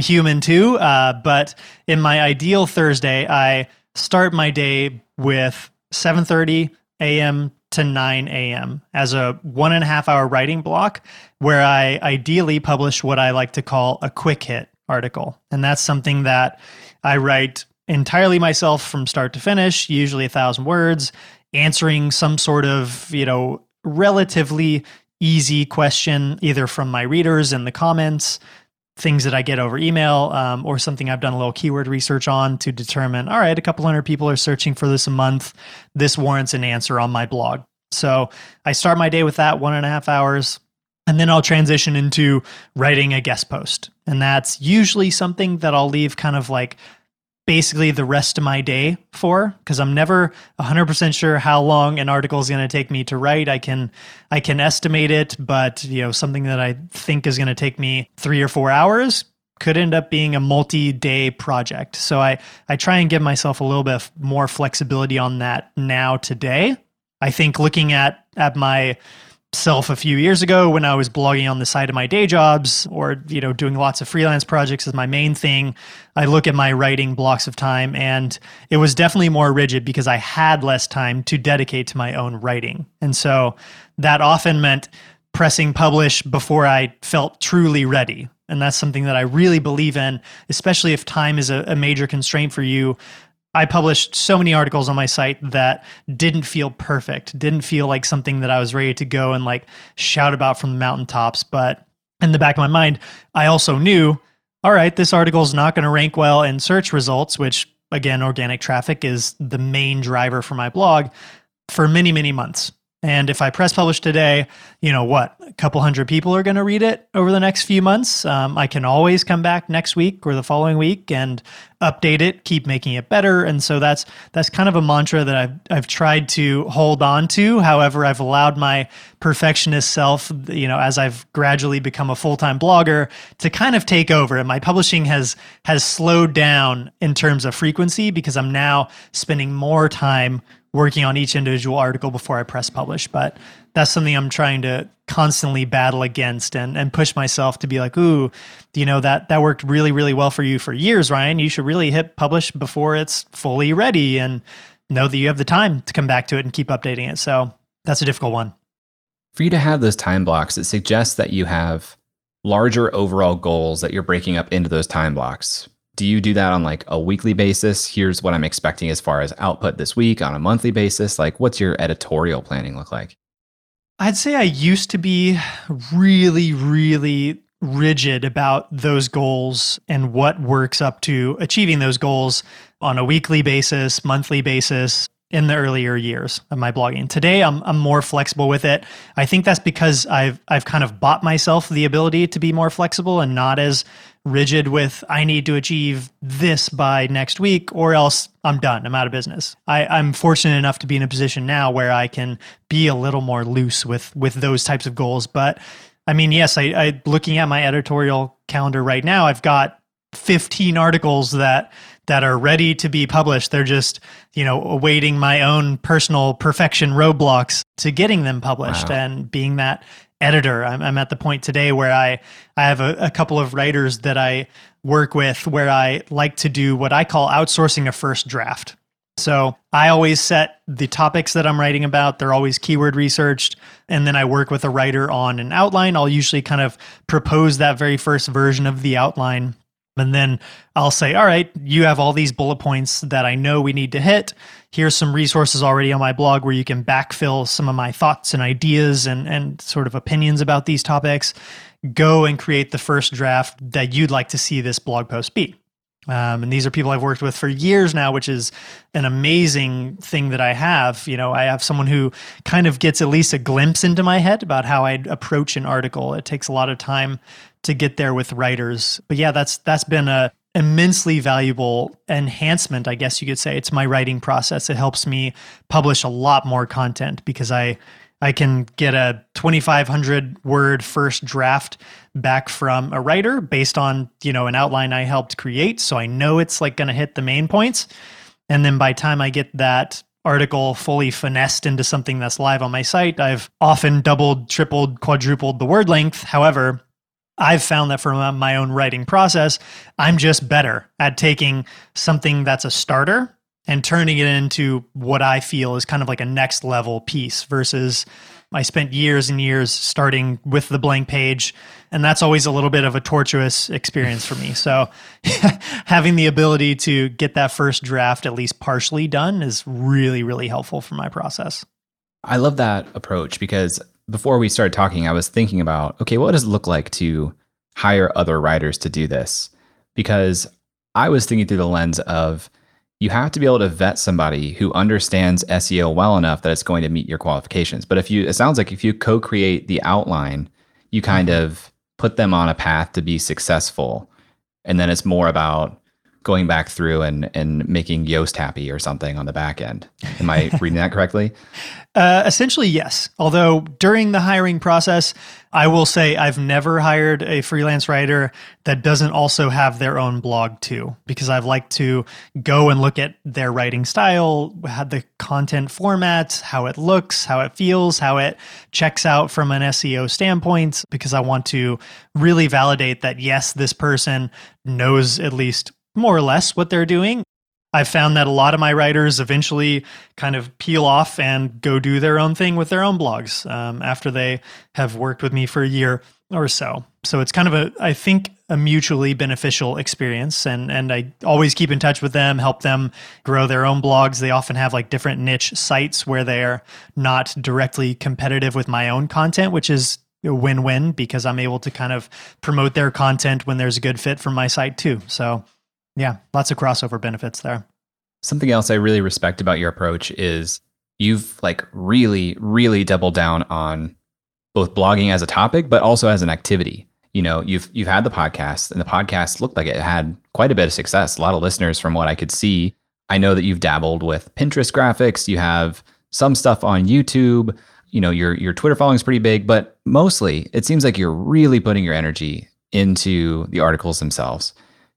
human too. But in my ideal Thursday, I start my day with 7:30 a.m. to 9 a.m. as a 1.5 hour writing block where I ideally publish what I like to call a quick hit article. And that's something that I write entirely myself from start to finish, usually 1,000 words, answering some sort of, relatively easy question, either from my readers in the comments, things that I get over email, or something I've done a little keyword research on to determine, all right, a couple hundred people are searching for this a month. This warrants an answer on my blog. So I start my day with that 1.5 hours, and then I'll transition into writing a guest post. And that's usually something that I'll leave kind of like basically the rest of my day for, because I'm never 100% sure how long an article is going to take me to write. I can estimate it, but something that I think is going to take me 3 or 4 hours could end up being a multi-day project. So I try and give myself a little bit more flexibility on that now today. I think looking at myself a few years ago when I was blogging on the side of my day jobs, or doing lots of freelance projects as my main thing, I look at my writing blocks of time, and it was definitely more rigid because I had less time to dedicate to my own writing. And so that often meant pressing publish before I felt truly ready. And that's something that I really believe in, especially if time is a major constraint for you. I published so many articles on my site that didn't feel perfect, didn't feel like something that I was ready to go and like shout about from the mountaintops. But in the back of my mind, I also knew, all right, this article is not going to rank well in search results, which again, organic traffic is the main driver for my blog, for many, many months. And if I press publish today, a couple hundred people are going to read it over the next few months. I can always come back next week or the following week and update it, keep making it better. And so that's kind of a mantra that I've tried to hold on to. However, I've allowed my perfectionist self, as I've gradually become a full-time blogger, to kind of take over. And my publishing has slowed down in terms of frequency because I'm now spending more time working on each individual article before I press publish. But that's something I'm trying to constantly battle against and push myself to be like, ooh, that worked really, really well for you for years, Ryan. You should really hit publish before it's fully ready and know that you have the time to come back to it and keep updating it. So that's a difficult one. For you to have those time blocks, it suggests that you have larger overall goals that you're breaking up into those time blocks. Do you do that on like a weekly basis? Here's what I'm expecting as far as output this week. On a monthly basis, like what's your editorial planning look like? I'd say I used to be really, really rigid about those goals and what works up to achieving those goals on a weekly basis, monthly basis in the earlier years of my blogging. Today, I'm more flexible with it. I think that's because I've kind of bought myself the ability to be more flexible and not as rigid with, I need to achieve this by next week or else I'm done. I'm out of business. I'm fortunate enough to be in a position now where I can be a little more loose with those types of goals. But I mean, yes, I looking at my editorial calendar right now, I've got 15 articles that are ready to be published. They're just, awaiting my own personal perfection roadblocks to getting them published. Wow. And being that editor, I'm at the point today where I have a couple of writers that I work with where I like to do what I call outsourcing a first draft. So I always set the topics that I'm writing about. They're always keyword researched. And then I work with a writer on an outline. I'll usually kind of propose that very first version of the outline. And then I'll say, all right, you have all these bullet points that I know we need to hit. Here's some resources already on my blog where you can backfill some of my thoughts and ideas and sort of opinions about these topics. Go and create the first draft that you'd like to see this blog post be. And these are people I've worked with for years now, which is an amazing thing that I have. I have someone who kind of gets at least a glimpse into my head about how I'd approach an article. It takes a lot of time to get there with writers. But yeah, that's been a immensely valuable enhancement, I guess you could say. It's my writing process. It helps me publish a lot more content because I can get a 2,500 word first draft back from a writer based on, an outline I helped create. So I know it's like going to hit the main points. And then by the time I get that article fully finessed into something that's live on my site, I've often doubled, tripled, quadrupled the word length. However, I've found that from my own writing process, I'm just better at taking something that's a starter and turning it into what I feel is kind of like a next level piece versus I spent years and years starting with the blank page. And that's always a little bit of a tortuous experience for me. So having the ability to get that first draft at least partially done is really, really helpful for my process. I love that approach because before we started talking, I was thinking about, okay, what does it look like to hire other writers to do this? Because I was thinking through the lens of, you have to be able to vet somebody who understands SEO well enough that it's going to meet your qualifications. But it sounds like if you co-create the outline, you kind of put them on a path to be successful. And then it's more about going back through and making Yoast happy or something on the back end. Am I reading that correctly? Essentially, yes. Although during the hiring process, I will say I've never hired a freelance writer that doesn't also have their own blog too, because I've liked to go and look at their writing style, how the content formats, how it looks, how it feels, how it checks out from an SEO standpoint, because I want to really validate that, yes, this person knows at least more or less what they're doing. I've found that a lot of my writers eventually kind of peel off and go do their own thing with their own blogs after they have worked with me for a year or so. So it's kind of a mutually beneficial experience. And I always keep in touch with them, help them grow their own blogs. They often have like different niche sites where they're not directly competitive with my own content, which is a win-win because I'm able to kind of promote their content when there's a good fit from my site too. So yeah, lots of crossover benefits there. Something else I really respect about your approach is you've like really, really doubled down on both blogging as a topic, but also as an activity. you know, you've had the podcast, and the podcast looked like it had quite a bit of success, a lot of listeners from what I could see. I know that you've dabbled with Pinterest graphics. You have some stuff on YouTube. You know, your Twitter following is pretty big, but mostly it seems like you're really putting your energy into the articles themselves.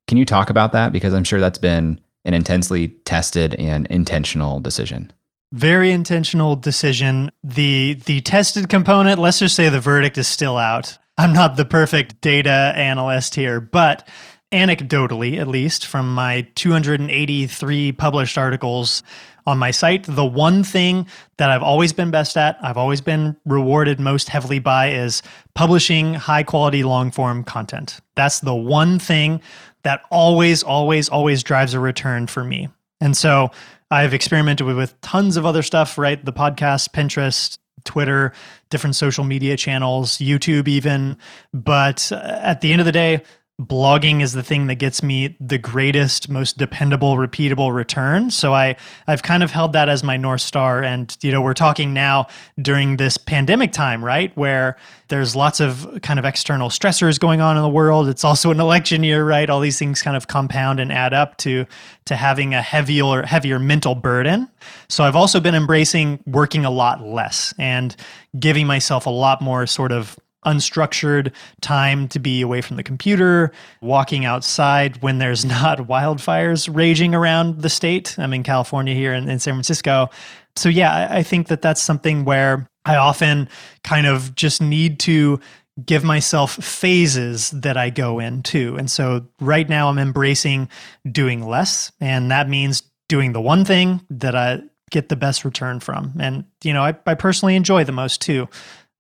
Can you talk about that? Because I'm sure that's been an intensely tested and intentional decision. Very intentional decision. The tested component, let's just say the verdict is still out. I'm not the perfect data analyst here, but anecdotally, at least from my 283 published articles on my site, the one thing that I've always been best at, I've always been rewarded most heavily by, is publishing high quality long form content. That's the one thing that always, always, always drives a return for me. And so I've experimented with tons of other stuff, right? The podcast, Pinterest, Twitter, different social media channels, YouTube even. But at the end of the day, blogging is the thing that gets me the greatest, most dependable, repeatable return. So I've kind of held that as my North Star. And, you know, we're talking now during this pandemic time, right? Where there's lots of kind of external stressors going on in the world. It's also an election year, right? All these things kind of compound and add up to having a heavier mental burden. So I've also been embracing working a lot less and giving myself a lot more sort of unstructured time to be away from the computer, walking outside when there's not wildfires raging around the state. I'm in California here in San Francisco. So yeah, I think that that's something where I often kind of just need to give myself phases that I go into. And so right now I'm embracing doing less. And that means doing the one thing that I get the best return from. And, you know, I personally enjoy the most too.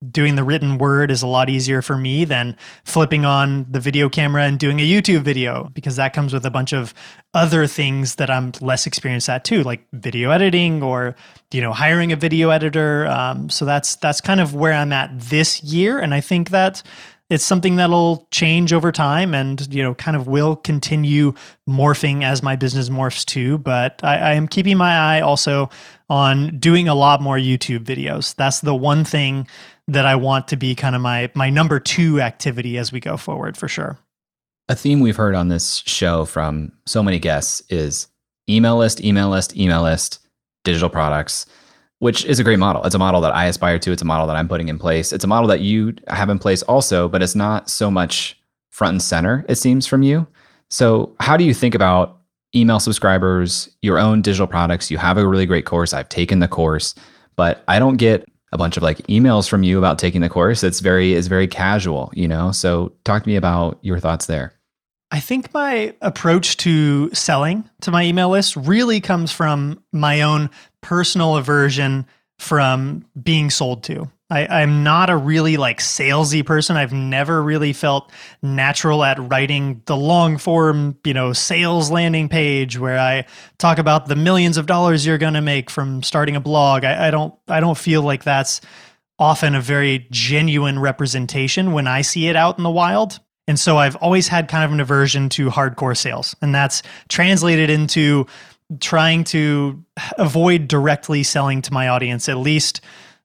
Doing the written word is a lot easier for me than flipping on the video camera and doing a YouTube video, because that comes with a bunch of other things that I'm less experienced at too, like video editing or, you know, hiring a video editor. So that's kind of where I'm at this year. And I think that it's something that'll change over time and, you know, kind of will continue morphing as my business morphs too. But I am keeping my eye also on doing a lot more YouTube videos. That's the one thing that I want to be kind of my number two activity as we go forward, for sure. A theme we've heard on this show from so many guests is email list, digital products, which is a great model. It's a model that I aspire to. It's a model that I'm putting in place. It's a model that you have in place also, but it's not so much front and center, it seems, from you. So how do you think about email subscribers, your own digital products? You have a really great course. I've taken the course, but I don't get a bunch of like emails from you about taking the course. It's very casual, you know? So talk to me about your thoughts there. I think my approach to selling to my email list really comes from my own personal aversion from being sold to. I'm not a really like salesy person. I've never really felt natural at writing the long form, you know, sales landing page where I talk about the millions of dollars you're going to make from starting a blog. I don't feel like that's often a very genuine representation when I see it out in the wild. And so I've always had kind of an aversion to hardcore sales, and that's translated into trying to avoid directly selling to my audience, at least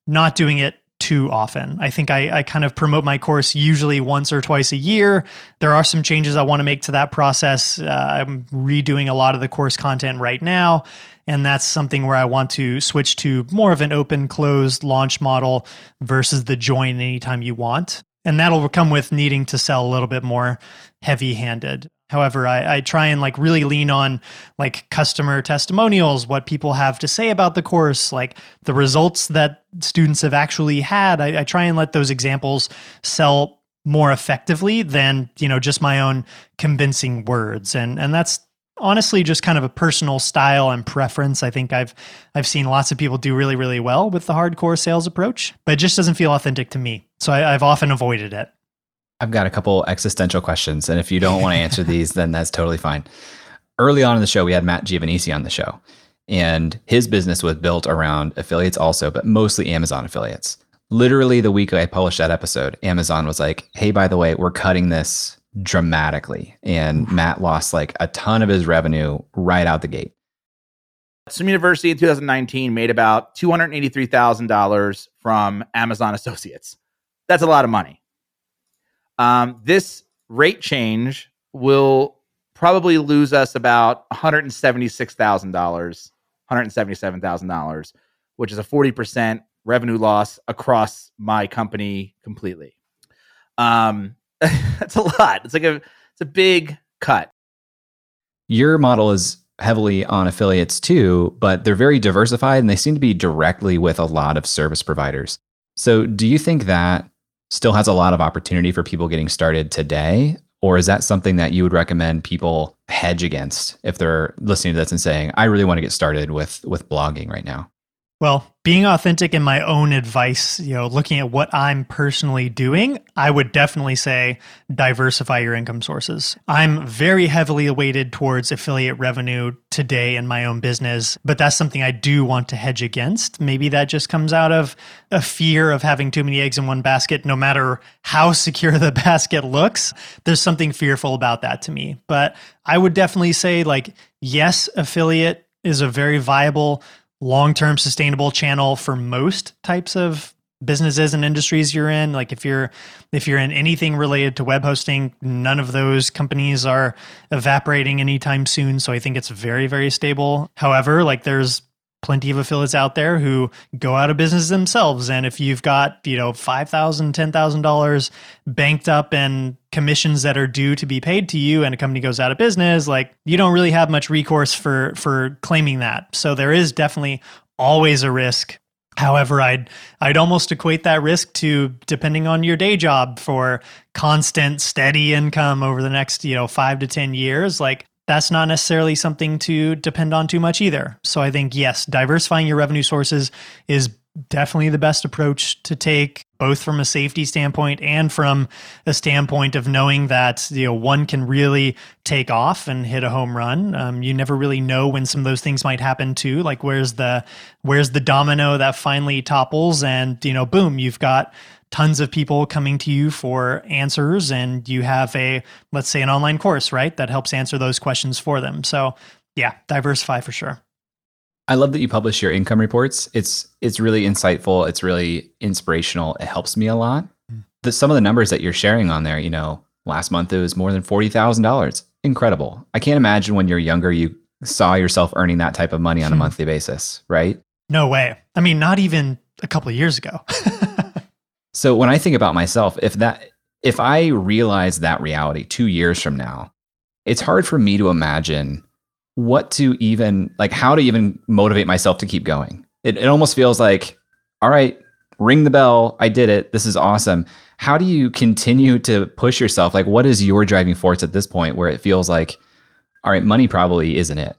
not doing it too often. I think I kind of promote my course usually once or twice a year. There are some changes I want to make to that process. I'm redoing a lot of the course content right now, and that's something where I want to switch to more of an open, closed launch model versus the join anytime you want. And that'll come with needing to sell a little bit more heavy-handed. However, I try and like really lean on like customer testimonials, what people have to say about the course, like the results that students have actually had. I try and let those examples sell more effectively than, you know, just my own convincing words. And that's honestly just kind of a personal style and preference. I think I've seen lots of people do really, really well with the hardcore sales approach, but it just doesn't feel authentic to me. So I've often avoided it. I've got a couple existential questions, and if you don't want to answer these, then that's totally fine. Early on in the show, we had Matt Giovanisi on the show, and his business was built around affiliates also, but mostly Amazon affiliates. Literally the week I published that episode, Amazon was like, hey, by the way, we're cutting this dramatically. And Matt lost like a ton of his revenue right out the gate. Some university in 2019 made about $283,000 from Amazon Associates. That's a lot of money. This rate change will probably lose us about $176,000, $177,000, which is a 40% revenue loss across my company completely. That's a lot. It's like it's a big cut. Your model is heavily on affiliates too, but they're very diversified and they seem to be directly with a lot of service providers. So do you think that still has a lot of opportunity for people getting started today? Or is that something that you would recommend people hedge against if they're listening to this and saying, I really want to get started with blogging right now? Well, being authentic in my own advice, looking at what I'm personally doing, I would definitely say diversify your income sources. I'm very heavily weighted towards affiliate revenue today in my own business, but that's something I do want to hedge against. Maybe that just comes out of a fear of having too many eggs in one basket, no matter how secure the basket looks. There's something fearful about that to me. But I would definitely say, yes, affiliate is a very viable long-term sustainable channel for most types of businesses and industries you're in. If you're in anything related to web hosting, none of those companies are evaporating anytime soon. So I think it's very, very stable. However, there's plenty of affiliates out there who go out of business themselves. And if you've got, $5,000, $10,000 banked up in commissions that are due to be paid to you and a company goes out of business, you don't really have much recourse for claiming that. So there is definitely always a risk. However, I'd almost equate that risk to depending on your day job for constant, steady income over the next, 5 to 10 years, that's not necessarily something to depend on too much either. So I think, yes, diversifying your revenue sources is definitely the best approach to take, both from a safety standpoint and from a standpoint of knowing that, one can really take off and hit a home run. You never really know when some of those things might happen too. Where's the domino that finally topples and, boom, you've got tons of people coming to you for answers, and you have an online course, right? That helps answer those questions for them. So yeah, diversify for sure. I love that you publish your income reports. It's really insightful. It's really inspirational. It helps me a lot. Some of the numbers that you're sharing on there, last month it was more than $40,000. Incredible. I can't imagine when you're younger, you saw yourself earning that type of money on a monthly basis, right? No way. I mean, not even a couple of years ago. So when I think about myself, if I realize that reality 2 years from now, it's hard for me to imagine what to even, how to even motivate myself to keep going. It almost feels like, all right, ring the bell. I did it. This is awesome. How do you continue to push yourself? What is your driving force at this point where it feels like, all right, money probably isn't it?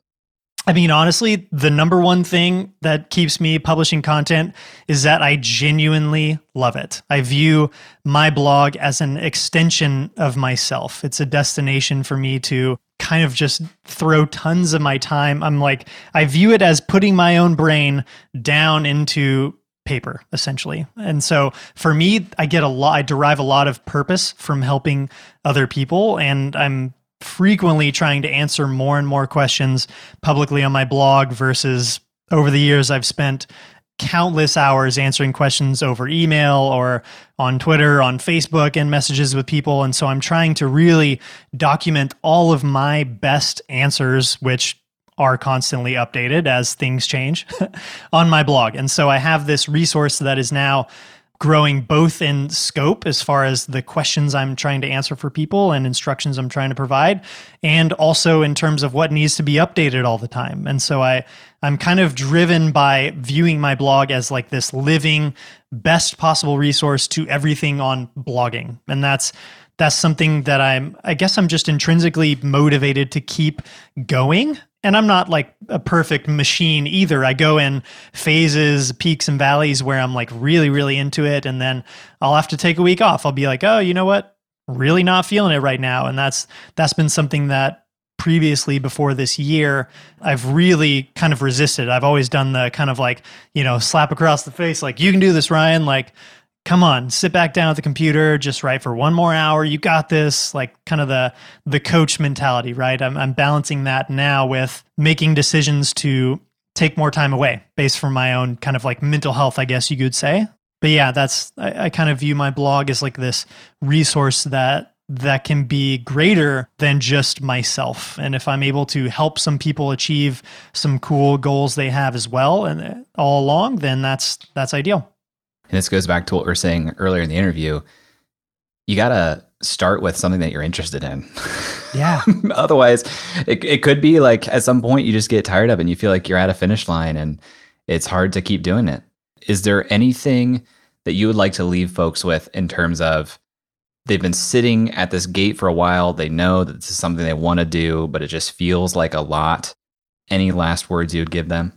I mean, honestly, the number one thing that keeps me publishing content is that I genuinely love it. I view my blog as an extension of myself. It's a destination for me to kind of just throw tons of my time. I view it as putting my own brain down into paper, essentially. And so for me, I derive a lot of purpose from helping other people, and I'm frequently trying to answer more and more questions publicly on my blog versus over the years I've spent countless hours answering questions over email or on Twitter, on Facebook, and messages with people. And so I'm trying to really document all of my best answers, which are constantly updated as things change on my blog. And so I have this resource that is now growing both in scope as far as the questions I'm trying to answer for people and instructions I'm trying to provide, and also in terms of what needs to be updated all the time. And so I'm kind of driven by viewing my blog as this living, best possible resource to everything on blogging. And that's something that I'm just intrinsically motivated to keep going. And I'm not a perfect machine either. I go in phases, peaks and valleys where I'm really, really into it. And then I'll have to take a week off. I'll be oh, you know what? Really not feeling it right now. And that's been something that previously before this year, I've really kind of resisted. I've always done the kind of slap across the face. You can do this, Ryan. Come on, sit back down at the computer, just write for one more hour. You got this, kind of the coach mentality, right? I'm balancing that now with making decisions to take more time away based from my own kind of mental health, I guess you could say. But yeah, that's, I kind of view my blog as like this resource that can be greater than just myself. And if I'm able to help some people achieve some cool goals they have as well and all along, then that's ideal. And this goes back to what we were saying earlier in the interview. You got to start with something that you're interested in. Yeah. Otherwise, it could be like at some point you just get tired of it and you feel like you're at a finish line and it's hard to keep doing it. Is there anything that you would like to leave folks with in terms of they've been sitting at this gate for a while, they know that this is something they want to do, but it just feels like a lot? Any last words you would give them?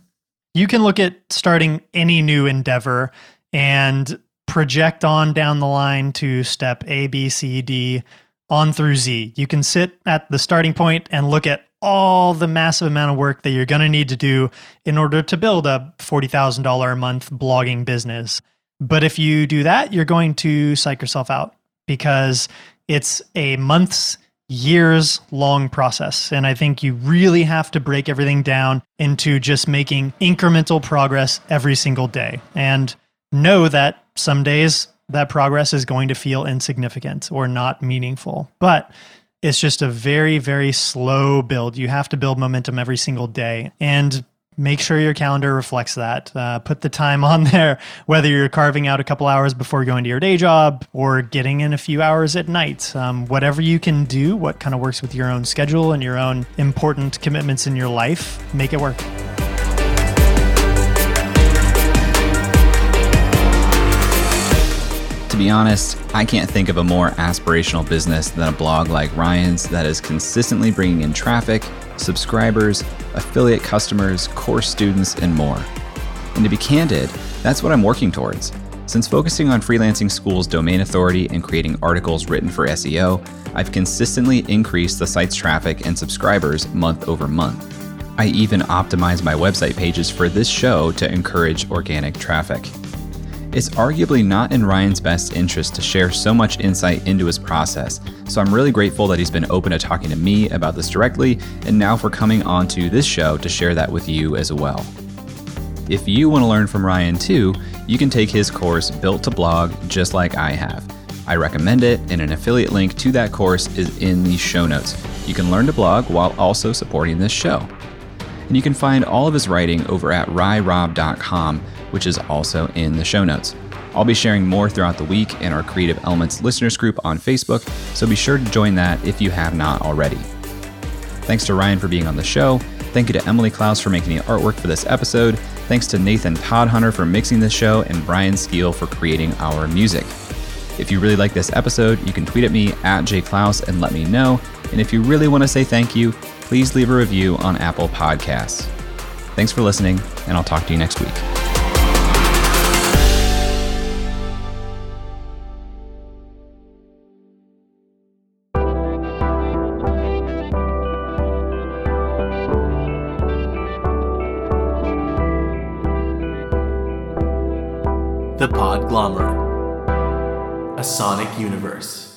You can look at starting any new endeavor and project on down the line to step A, B, C, D, on through Z. You can sit at the starting point and look at all the massive amount of work that you're going to need to do in order to build a $40,000 a month blogging business. But if you do that, you're going to psych yourself out because it's a month's, years long process. And I think you really have to break everything down into just making incremental progress every single day. And know that some days that progress is going to feel insignificant or not meaningful, but it's just a very, very slow build. You have to build momentum every single day and make sure your calendar reflects that. Put the time on there, whether you're carving out a couple hours before going to your day job or getting in a few hours at night. Whatever you can do, what kind of works with your own schedule and your own important commitments in your life, make it work. To be honest, I can't think of a more aspirational business than a blog like Ryan's that is consistently bringing in traffic, subscribers, affiliate customers, course students, and more. And to be candid, that's what I'm working towards. Since focusing on freelancing schools' domain authority and creating articles written for SEO, I've consistently increased the site's traffic and subscribers month over month. I even optimized my website pages for this show to encourage organic traffic. It's arguably not in Ryan's best interest to share so much insight into his process, so I'm really grateful that he's been open to talking to me about this directly, and now for coming onto this show to share that with you as well. If you want to learn from Ryan too, you can take his course Built to Blog just like I have. I recommend it, and an affiliate link to that course is in the show notes. You can learn to blog while also supporting this show. And you can find all of his writing over at ryrob.com, which is also in the show notes. I'll be sharing more throughout the week in our Creative Elements listeners group on Facebook, so be sure to join that if you have not already. Thanks to Ryan for being on the show. Thank you to Emily Clouse for making the artwork for this episode. Thanks to Nathan Todhunter for mixing this show and Brian Skeel for creating our music. If you really like this episode, you can tweet at me at jclouse and let me know. And if you really want to say thank you, please leave a review on Apple Podcasts. Thanks for listening, and I'll talk to you next week. The Podglomerate, a sonic universe.